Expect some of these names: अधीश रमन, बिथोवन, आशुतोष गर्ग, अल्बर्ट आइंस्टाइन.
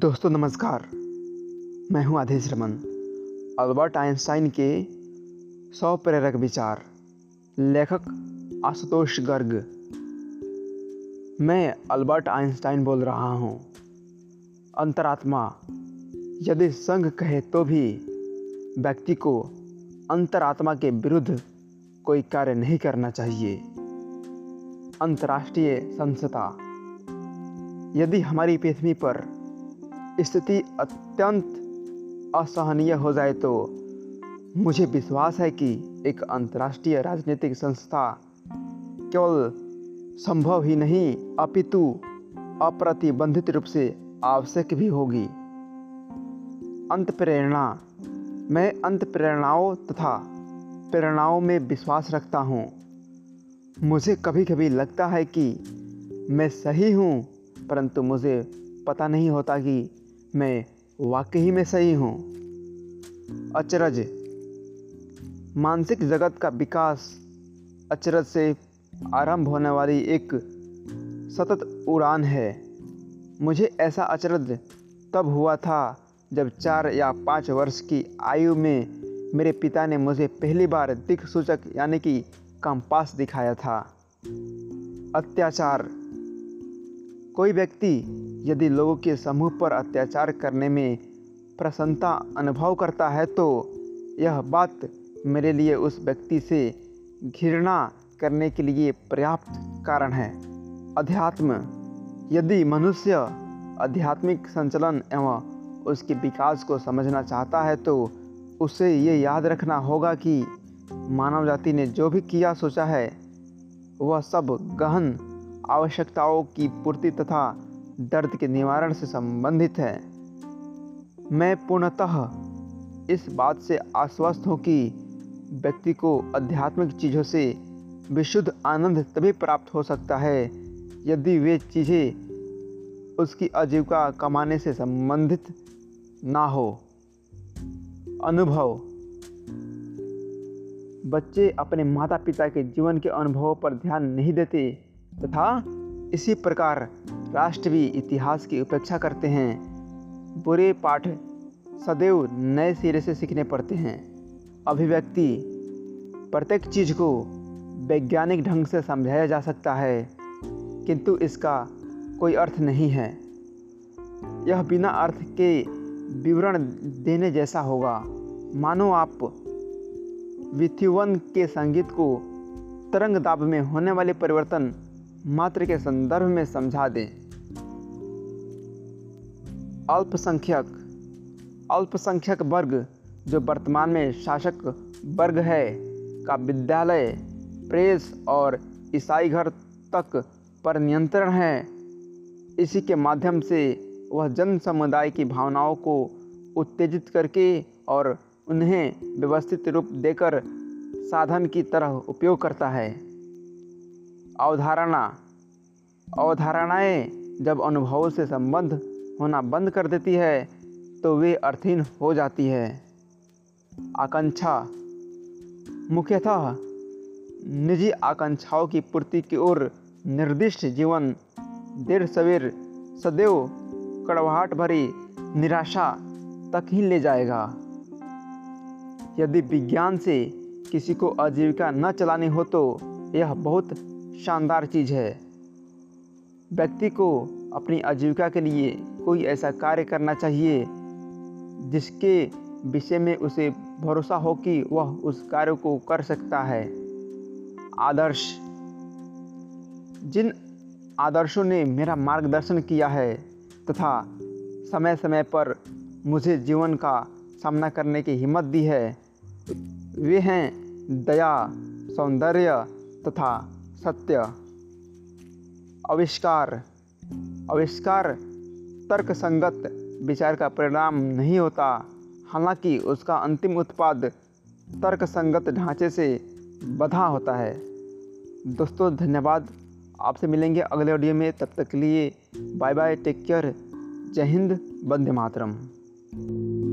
दोस्तों नमस्कार, मैं हूं अधीश रमन। अल्बर्ट आइंस्टाइन के 100 प्रेरक विचार, लेखक आशुतोष गर्ग। मैं अल्बर्ट आइंस्टाइन बोल रहा हूं। अंतरात्मा, यदि संघ कहे तो भी व्यक्ति को अंतरात्मा के विरुद्ध कोई कार्य नहीं करना चाहिए। अंतर्राष्ट्रीय संस्था, यदि हमारी पृथ्वी पर स्थिति अत्यंत असहनीय हो जाए तो मुझे विश्वास है कि एक अंतर्राष्ट्रीय राजनीतिक संस्था केवल संभव ही नहीं अपितु अप्रतिबंधित रूप से आवश्यक भी होगी। अंतप्रेरणा, मैं अंतप्रेरणाओं तथा प्रेरणाओं में विश्वास रखता हूँ। मुझे कभी कभी लगता है कि मैं सही हूँ, परंतु मुझे पता नहीं होता कि मैं वाकई में सही हूँ। अचरज, मानसिक जगत का विकास अचरज से आरंभ होने वाली एक सतत उड़ान है। मुझे ऐसा अचरज तब हुआ था जब 4 या 5 वर्ष की आयु में मेरे पिता ने मुझे पहली बार दिक्सूचक यानी कि कंपास दिखाया था। अत्याचार, कोई व्यक्ति यदि लोगों के समूह पर अत्याचार करने में प्रसन्नता अनुभव करता है तो यह बात मेरे लिए उस व्यक्ति से घृणा करने के लिए पर्याप्त कारण है। अध्यात्म, यदि मनुष्य आध्यात्मिक संचलन एवं उसके विकास को समझना चाहता है तो उसे ये याद रखना होगा कि मानव जाति ने जो भी किया सोचा है वह सब गहन आवश्यकताओं की पूर्ति तथा दर्द के निवारण से संबंधित है। मैं पूर्णतः इस बात से आश्वस्त हूँ कि व्यक्ति को आध्यात्मिक चीज़ों से विशुद्ध आनंद तभी प्राप्त हो सकता है यदि वे चीज़ें उसकी आजीविका कमाने से संबंधित ना हो। अनुभव, बच्चे अपने माता पिता के जीवन के अनुभवों पर ध्यान नहीं देते तथा इसी प्रकार राष्ट्र भी इतिहास की उपेक्षा करते हैं। बुरे पाठ सदैव नए सिरे से सीखने पड़ते हैं। अभिव्यक्ति, प्रत्येक चीज़ को वैज्ञानिक ढंग से समझाया जा सकता है किंतु इसका कोई अर्थ नहीं है। यह बिना अर्थ के विवरण देने जैसा होगा। मानो आप बिथोवन के संगीत को तरंग दाब में होने वाले परिवर्तन मात्र के संदर्भ में समझा दें। अल्पसंख्यक, अल्पसंख्यक वर्ग जो वर्तमान में शासक वर्ग है का विद्यालय, प्रेस और ईसाई घर तक पर नियंत्रण है। इसी के माध्यम से वह जन समुदाय की भावनाओं को उत्तेजित करके और उन्हें व्यवस्थित रूप देकर साधन की तरह उपयोग करता है। अवधारणा, अवधारणाएँ जब अनुभवों से संबंध होना बंद कर देती है तो वे अर्थहीन हो जाती है। आकांक्षा, मुख्यतः निजी आकांक्षाओं की पूर्ति की ओर निर्दिष्ट जीवन, देर सवेर, सदैव कड़वाहट भरी निराशा तक ही ले जाएगा। यदि विज्ञान से किसी को आजीविका न चलानी हो तो यह बहुत शानदार चीज़ है। व्यक्ति को अपनी आजीविका के लिए कोई ऐसा कार्य करना चाहिए जिसके विषय में उसे भरोसा हो कि वह उस कार्य को कर सकता है। आदर्श, जिन आदर्शों ने मेरा मार्गदर्शन किया है तथा समय समय पर मुझे जीवन का सामना करने की हिम्मत दी है वे हैं दया, सौंदर्य तथा सत्य। आविष्कार, आविष्कार तर्कसंगत विचार का परिणाम नहीं होता, हालांकि उसका अंतिम उत्पाद तर्कसंगत ढांचे से बंधा होता है। दोस्तों धन्यवाद, आपसे मिलेंगे अगले ऑडियो में। तब तक के लिए बाय बाय, टेक केयर, जय हिंद, वंदे मातरम।